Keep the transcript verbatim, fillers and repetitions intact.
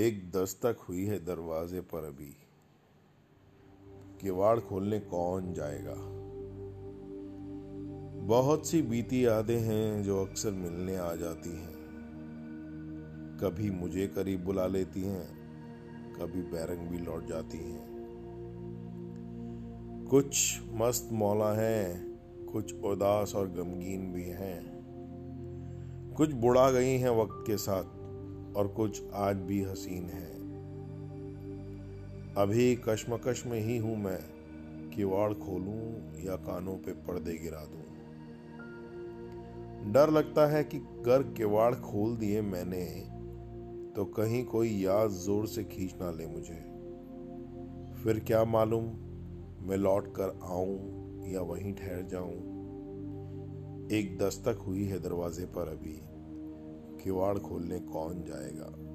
एक दस्तक हुई है दरवाजे पर, अभी किवाड़ खोलने कौन जाएगा। बहुत सी बीती यादें हैं जो अक्सर मिलने आ जाती हैं, कभी मुझे करीब बुला लेती हैं, कभी बैरंग भी लौट जाती हैं। कुछ मस्त मौला हैं, कुछ उदास और गमगीन भी हैं, कुछ बुढ़ा गई हैं वक्त के साथ और कुछ आज भी हसीन है। अभी कश्मकश में ही हूं मैं, किवाड़ खोलूं या कानों पे पर्दे गिरा दूं। डर लगता है कि कर किवाड़ खोल दिए मैंने तो कहीं कोई याद जोर से खींच ना ले मुझे। फिर क्या मालूम मैं लौट कर आऊं या वहीं ठहर जाऊं। एक दस्तक हुई है दरवाजे पर, अभी किवाड़ खोलने कौन जाएगा।